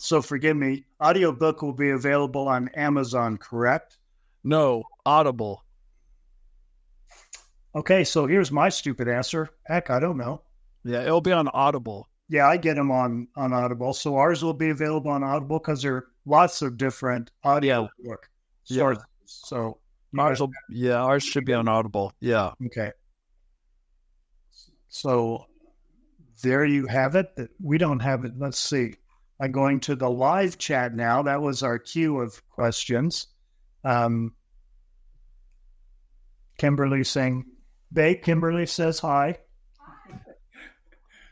So forgive me. Audiobook will be available on Amazon, correct? No, Audible. Okay, so here's my stupid answer. Heck, I don't know. Yeah, it'll be on Audible. Yeah, I get them on Audible. So ours will be available on Audible because there are lots of different audio work. Yeah. So ours should be on Audible. Yeah. Okay. So there you have it. We don't have it. Let's see. I'm going to the live chat now. That was our queue of questions. Kimberly saying, babe, Kimberly says hi.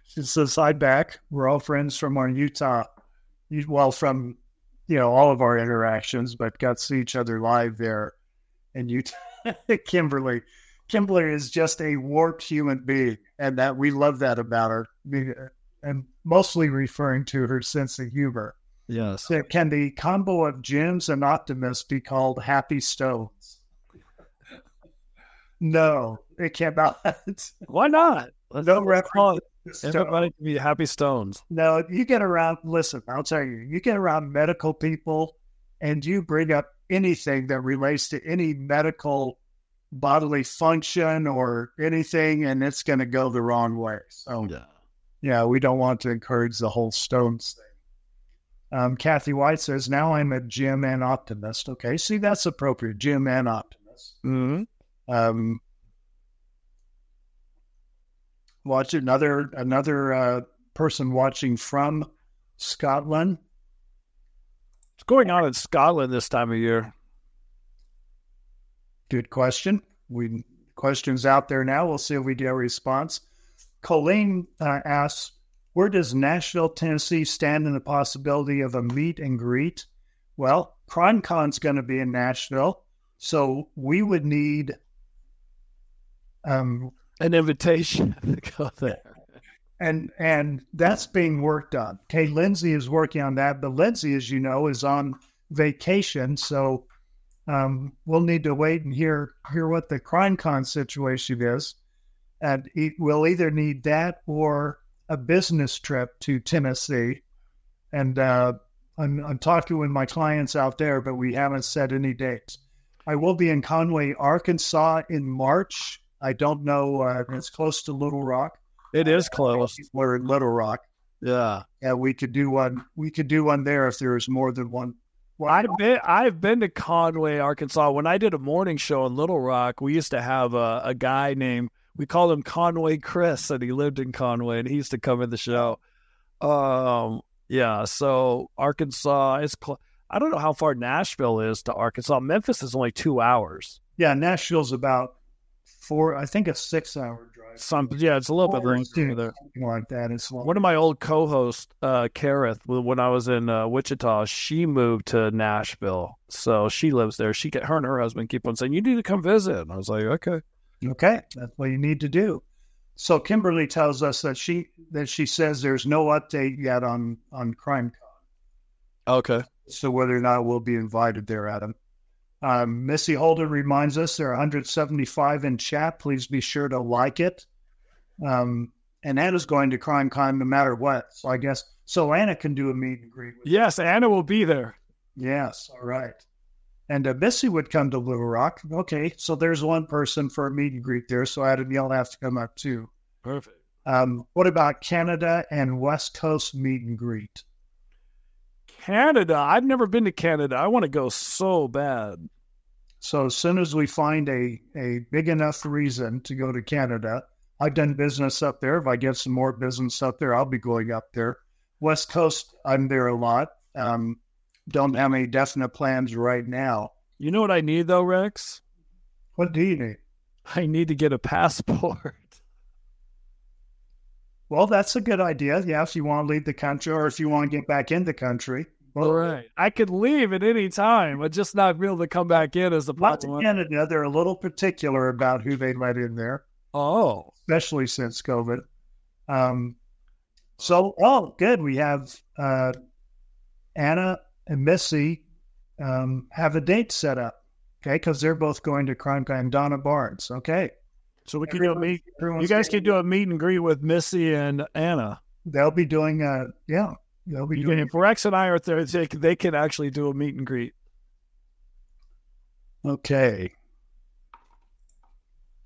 She says hi back. We're all friends from our Utah. Well, from, you know, all of our interactions, but got to see each other live there in Utah. Kimberly. Kimberly is just a warped human being, and that we love that about her. And mostly referring to her sense of humor. Yes. So can the combo of gems and optimists be called happy stones? No, it cannot. Why not? No reference. Everybody can be happy stones. No, you get around, listen, I'll tell you, you get around medical people and you bring up anything that relates to any medical bodily function or anything, and it's going to go the wrong way. So, yeah, we don't want to encourage the whole stones thing. Kathy White says, now I'm a gym and optimist. Okay, see, that's appropriate, gym and optimist. Mm-hmm. Watch another person watching from Scotland. What's going on in Scotland this time of year? Good question. Question's out there now. We'll see if we get a response. Colleen asks, where does Nashville, Tennessee stand in the possibility of a meet and greet? Well, CrimeCon's going to be in Nashville, so we would need an invitation to go there. And that's being worked on. Okay, Lindsay is working on that, but Lindsay, as you know, is on vacation, so we'll need to wait and hear what the CrimeCon situation is. And we'll either need that or a business trip to Tennessee. And I'm talking with my clients out there, but we haven't set any dates. I will be in Conway, Arkansas in March. I don't know. It's close to Little Rock. It is close. We're in Little Rock. Yeah. Yeah, we could do one. We could do one there if there was more than one. Well, I've been to Conway, Arkansas. When I did a morning show in Little Rock, we used to have a guy named, we called him Conway Chris, and he lived in Conway, and he used to cover the show. Yeah, so Arkansas is I don't know how far Nashville is to Arkansas. Memphis is only 2 hours. Yeah, Nashville's about 4, I think a 6-hour drive. Yeah, it's a little bit longer there. Something like that. It's long. One of my old co-hosts, Kareth, when I was in Wichita, she moved to Nashville. So she lives there. Her and her husband keep on saying, you need to come visit. And I was like, okay. Okay, that's what you need to do. So Kimberly tells us that she says there's no update yet on CrimeCon. Okay. So whether or not we'll be invited there, Adam. Missy Holden reminds us there are 175 in chat. Please be sure to like it. And Anna's going to CrimeCon no matter what. So I guess, Anna can do a meet and greet. Yes, Anna will be there. Yes, all right. And Missy would come to Little Rock. Okay, so there's one person for a meet and greet there, so Adam, you'll have to come up too. Perfect. What about Canada and West Coast meet and greet? Canada? I've never been to Canada. I want to go so bad. So as soon as we find a big enough reason to go to Canada, I've done business up there. If I get some more business up there, I'll be going up there. West Coast, I'm there a lot. Don't have any definite plans right now. You know what I need, though, Rex? What do you need? I need to get a passport. Well, that's a good idea. Yeah, if you want to leave the country or if you want to get back in the country. Well, all right. I could leave at any time, but just not be able to come back in is the problem. Canada, they're a little particular about who they let in there. Oh. Especially since COVID. Good. We have Anna and Missy have a date set up, okay? Because they're both going to CrimeCon and Donna Bards, okay? So we can do a meet. You guys can do a meet and greet with Missy and Anna. They'll be doing if Rex and I are there, they can actually do a meet and greet. Okay.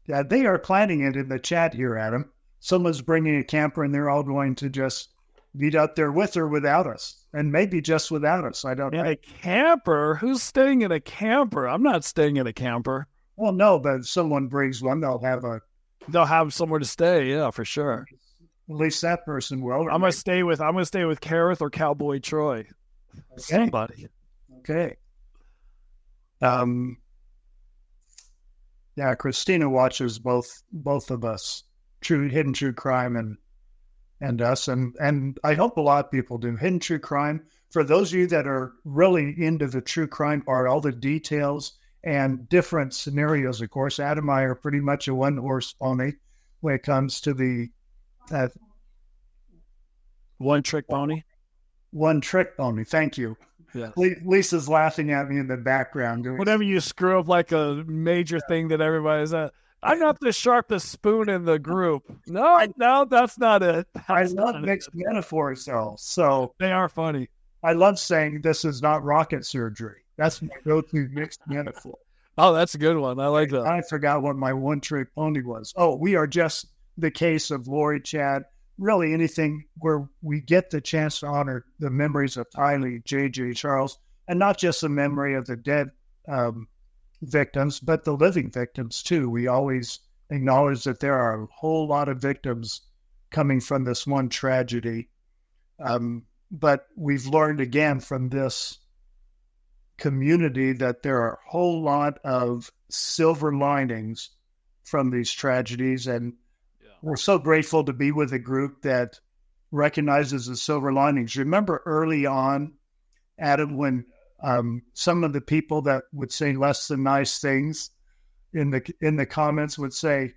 Yeah, they are planning it in the chat here, Adam. Someone's bringing a camper, and they're all going to just meet up there with or without us. And maybe just without us. I don't know. A camper? Who's staying in a camper? I'm not staying in a camper. Well, no, but if someone brings one, they'll have somewhere to stay. Yeah, for sure. At least that person will. I'm going to stay with Kareth or Cowboy Troy. Okay. Somebody. Okay. Yeah, Christina watches both of us. Hidden True Crime and us, and I hope a lot of people do. Hidden True Crime, for those of you that are really into the true crime, are all the details and different scenarios, of course. Adam and I are pretty much a one-horse pony when it comes to the... one-trick pony? One-trick pony, thank you. Yes. Lisa's laughing at me in the background. Whenever you screw up like a major thing that everybody's at... I'm not the sharpest spoon in the group. No, that's not it. I love mixed metaphors, though. So they are funny. I love saying this is not rocket surgery. That's my go-to mixed metaphor. Oh, that's a good one. I like that. I forgot what my one-trick pony was. Oh, we are just the case of Lori, Chad, really anything where we get the chance to honor the memories of Tylee, J.J., Charles, and not just the memory of the dead victims, but the living victims too. We always acknowledge that there are a whole lot of victims coming from this one tragedy. But we've learned again from this community that there are a whole lot of silver linings from these tragedies. And We're so grateful to be with a group that recognizes the silver linings. Remember early on, Adam, when some of the people that would say less than nice things in the comments would say,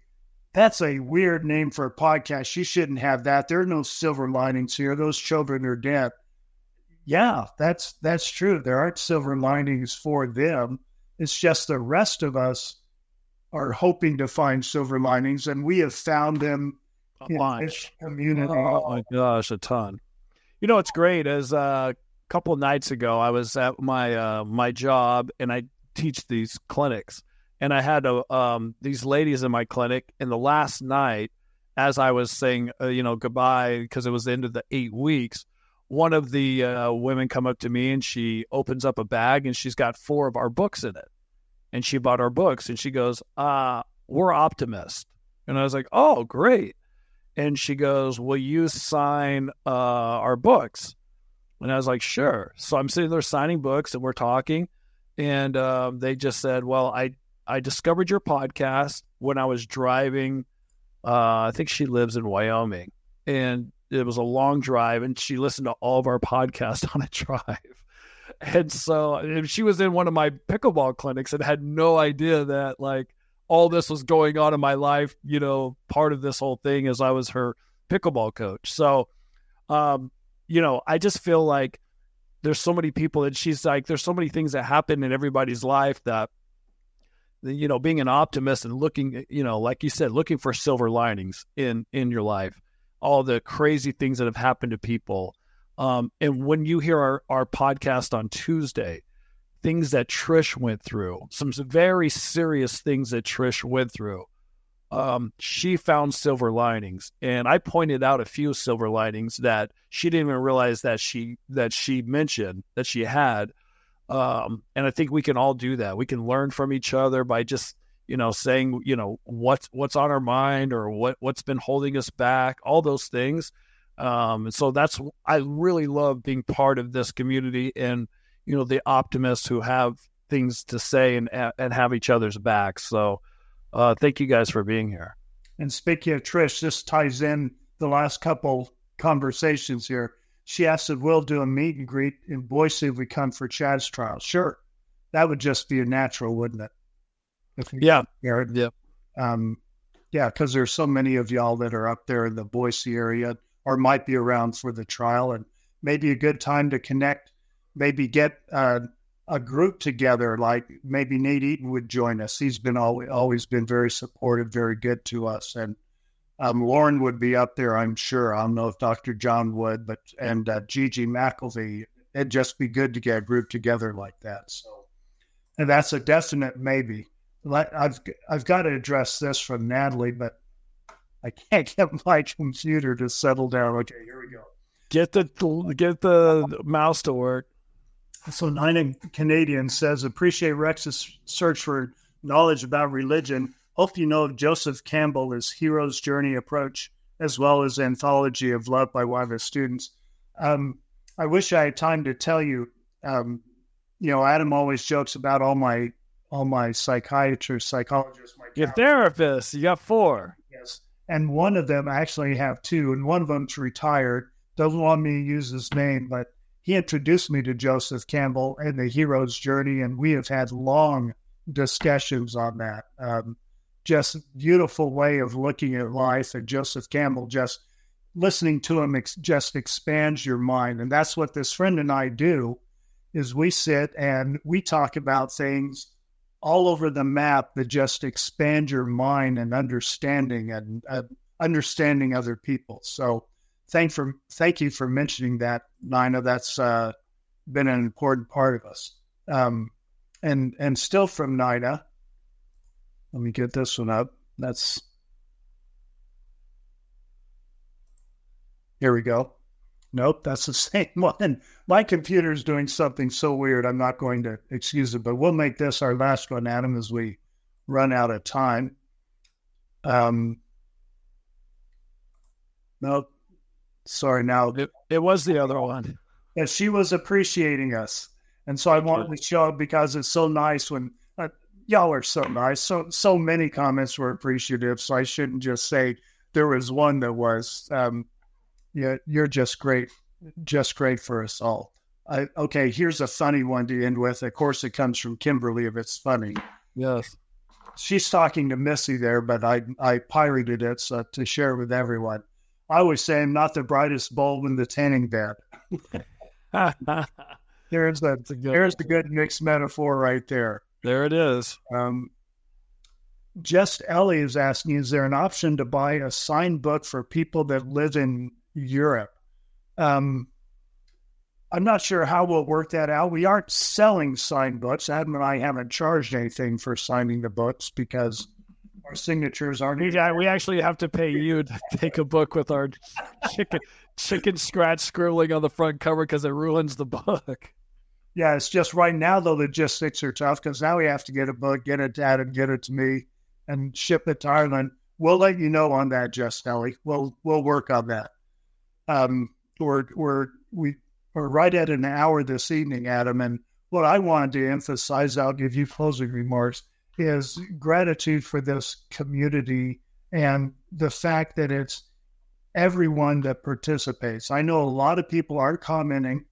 that's a weird name for a podcast. You shouldn't have that. There are no silver linings here. Those children are dead. Yeah, that's true. There aren't silver linings for them. It's just the rest of us are hoping to find silver linings, and we have found them in this community. Oh my gosh, a ton. You know, it's great as couple of nights ago, I was at my my job, and I teach these clinics, and I had these ladies in my clinic. And the last night, as I was saying, goodbye, because it was the end of the 8 weeks, one of the women come up to me and she opens up a bag and she's got 4 of our books in it. And she bought our books and she goes, we're optimists. And I was like, oh, great. And she goes, will you sign our books? And I was like, sure. So I'm sitting there signing books and we're talking. And they just said, well, I discovered your podcast when I was driving. I think she lives in Wyoming. And it was a long drive. And she listened to all of our podcasts on a drive. And so she was in one of my pickleball clinics and had no idea that, like, all this was going on in my life. You know, part of this whole thing is I was her pickleball coach. So, I just feel like there's so many people, and she's like, there's so many things that happen in everybody's life that, you know, being an optimist and looking, you know, like you said, looking for silver linings in your life, all the crazy things that have happened to people. And when you hear our podcast on Tuesday, things that Trish went through, some very serious things that Trish went through, she found silver linings. And I pointed out a few silver linings that she didn't even realize that she mentioned that she had. And I think we can all do that. We can learn from each other by just, saying, what's on our mind or what's been holding us back, all those things. And so I really love being part of this community and, the optimists who have things to say and have each other's back. So, thank you guys for being here. And speaking of Trish, this ties in the last couple conversations here. She asked if we'll do a meet and greet in Boise if we come for Chad's trial. Sure. That would just be a natural, wouldn't it? Because there's so many of y'all that are up there in the Boise area or might be around for the trial, and maybe a good time to connect, maybe get a group together, like maybe Nate Eaton would join us. He's been always been very supportive, very good to us. And Lauren would be up there, I'm sure. I don't know if Dr. John would, and Gigi McElvey. It'd just be good to get a group together like that. So, and that's a definite maybe. I've got to address this from Natalie, but I can't get my computer to settle down. Okay, here we go. Get the mouse to work. So Nina Canadian says, appreciate Rex's search for knowledge about religion. Hope you know of Joseph Campbell's Hero's Journey approach, as well as Anthology of Love by one of his students. I wish I had time to tell you, Adam always jokes about all my psychiatrists, psychologists. Your therapists, you got 4. Yes. And one of them, I actually have 2, and one of them's retired, doesn't want me to use his name, but he introduced me to Joseph Campbell and the Hero's Journey, and we have had long discussions on that. Just beautiful way of looking at life, and Joseph Campbell, just listening to him just expands your mind. And that's what this friend and I do, is we sit and we talk about things all over the map that just expand your mind and understanding understanding other people. So thank you for mentioning that, Nina. That's been an important part of us. And still from Nina, let me get this one up. Here we go. Nope, that's the same one. My computer's doing something so weird, I'm not going to excuse it, but we'll make this our last one, Adam, as we run out of time. Nope. Sorry, now. It was the other one. Yeah, she was appreciating us. And so I wanted to show it because it's so nice when y'all are so nice. So many comments were appreciative. So I shouldn't just say there was one that was. Yeah, you're just great for us all. Okay, here's a funny one to end with. Of course, it comes from Kimberly. If it's funny, yes. She's talking to Missy there, but I pirated it so to share with everyone. I always say I'm not the brightest bulb in the tanning bed. There's the good mixed metaphor right there. There it is. Just Ellie is asking, is there an option to buy a signed book for people that live in Europe? I'm not sure how we'll work that out. We aren't selling signed books. Adam and I haven't charged anything for signing the books because our signatures aren't. Yeah, we actually have to pay you to take a book with our chicken scratch scribbling on the front cover because it ruins the book. Yeah, it's just right now, though, the logistics are tough because now we have to get a book, get it to Adam, get it to me, and ship it to Ireland. We'll let you know on that, Just Ellie. We'll work on that. We're right at an hour this evening, Adam. And what I wanted to emphasize, I'll give you closing remarks, is gratitude for this community and the fact that it's everyone that participates. I know a lot of people are commenting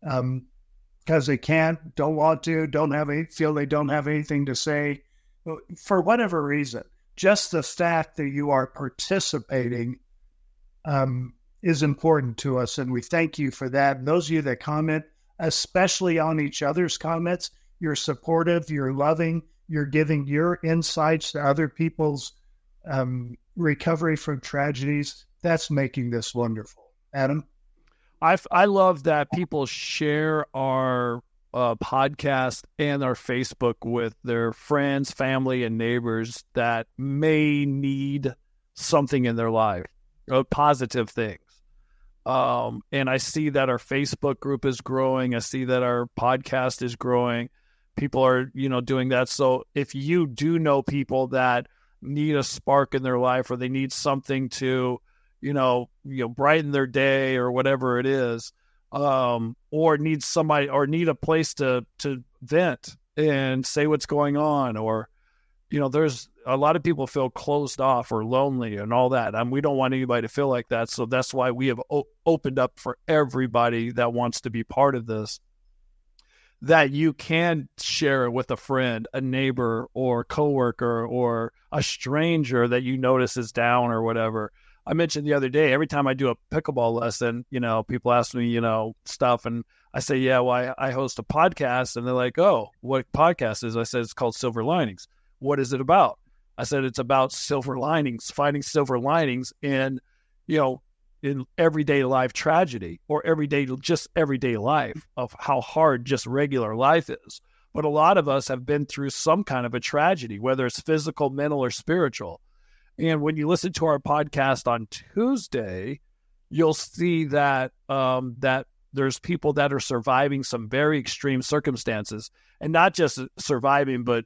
because they can't, don't want to, feel they don't have anything to say for whatever reason. Just the fact that you are participating is important to us, and we thank you for that. And those of you that comment, especially on each other's comments, you're supportive, you're loving, you're giving your insights to other people's recovery from tragedies. That's making this wonderful. Adam? I love that people share our podcast and our Facebook with their friends, family, and neighbors that may need something in their life, positive things. And I see that our Facebook group is growing. I see that our podcast is growing. People are, doing that. So if you do know people that need a spark in their life or they need something to, brighten their day or whatever it is, or need somebody or need a place to vent and say what's going on, or there's a lot of people feel closed off or lonely and all that, and we don't want anybody to feel like that. So that's why we have opened up for everybody that wants to be part of this, that you can share it with a friend, a neighbor, or coworker, or a stranger that you notice is down or whatever. I mentioned the other day, every time I do a pickleball lesson, people ask me, stuff. And I say, yeah, well, I host a podcast. And they're like, oh, what podcast is it? I said, it's called Silver Linings. What is it about? I said, it's about silver linings, finding silver linings in everyday life tragedy, or everyday life of how hard just regular life is. But a lot of us have been through some kind of a tragedy, whether it's physical, mental, or spiritual. And when you listen to our podcast on Tuesday, you'll see that that there's people that are surviving some very extreme circumstances, and not just surviving, but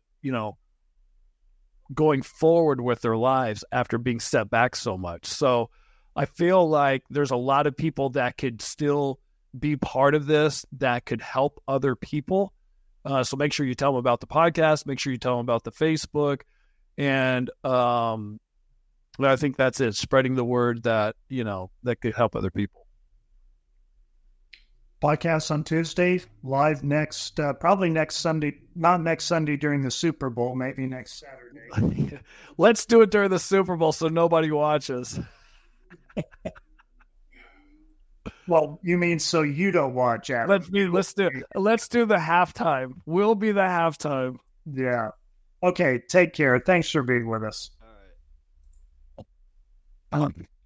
going forward with their lives after being set back so much. So I feel like there's a lot of people that could still be part of this, that could help other people. So make sure you tell them about the podcast. Make sure you tell them about the Facebook, and I think that's it. Spreading the word that, that could help other people. Podcast on Tuesday, live next, probably next Sunday, not next Sunday during the Super Bowl, maybe next Saturday. Let's do it during the Super Bowl so nobody watches. Well, you mean so you don't watch it? Let's do the halftime. We'll be the halftime. Yeah. Okay, take care. Thanks for being with us. All right.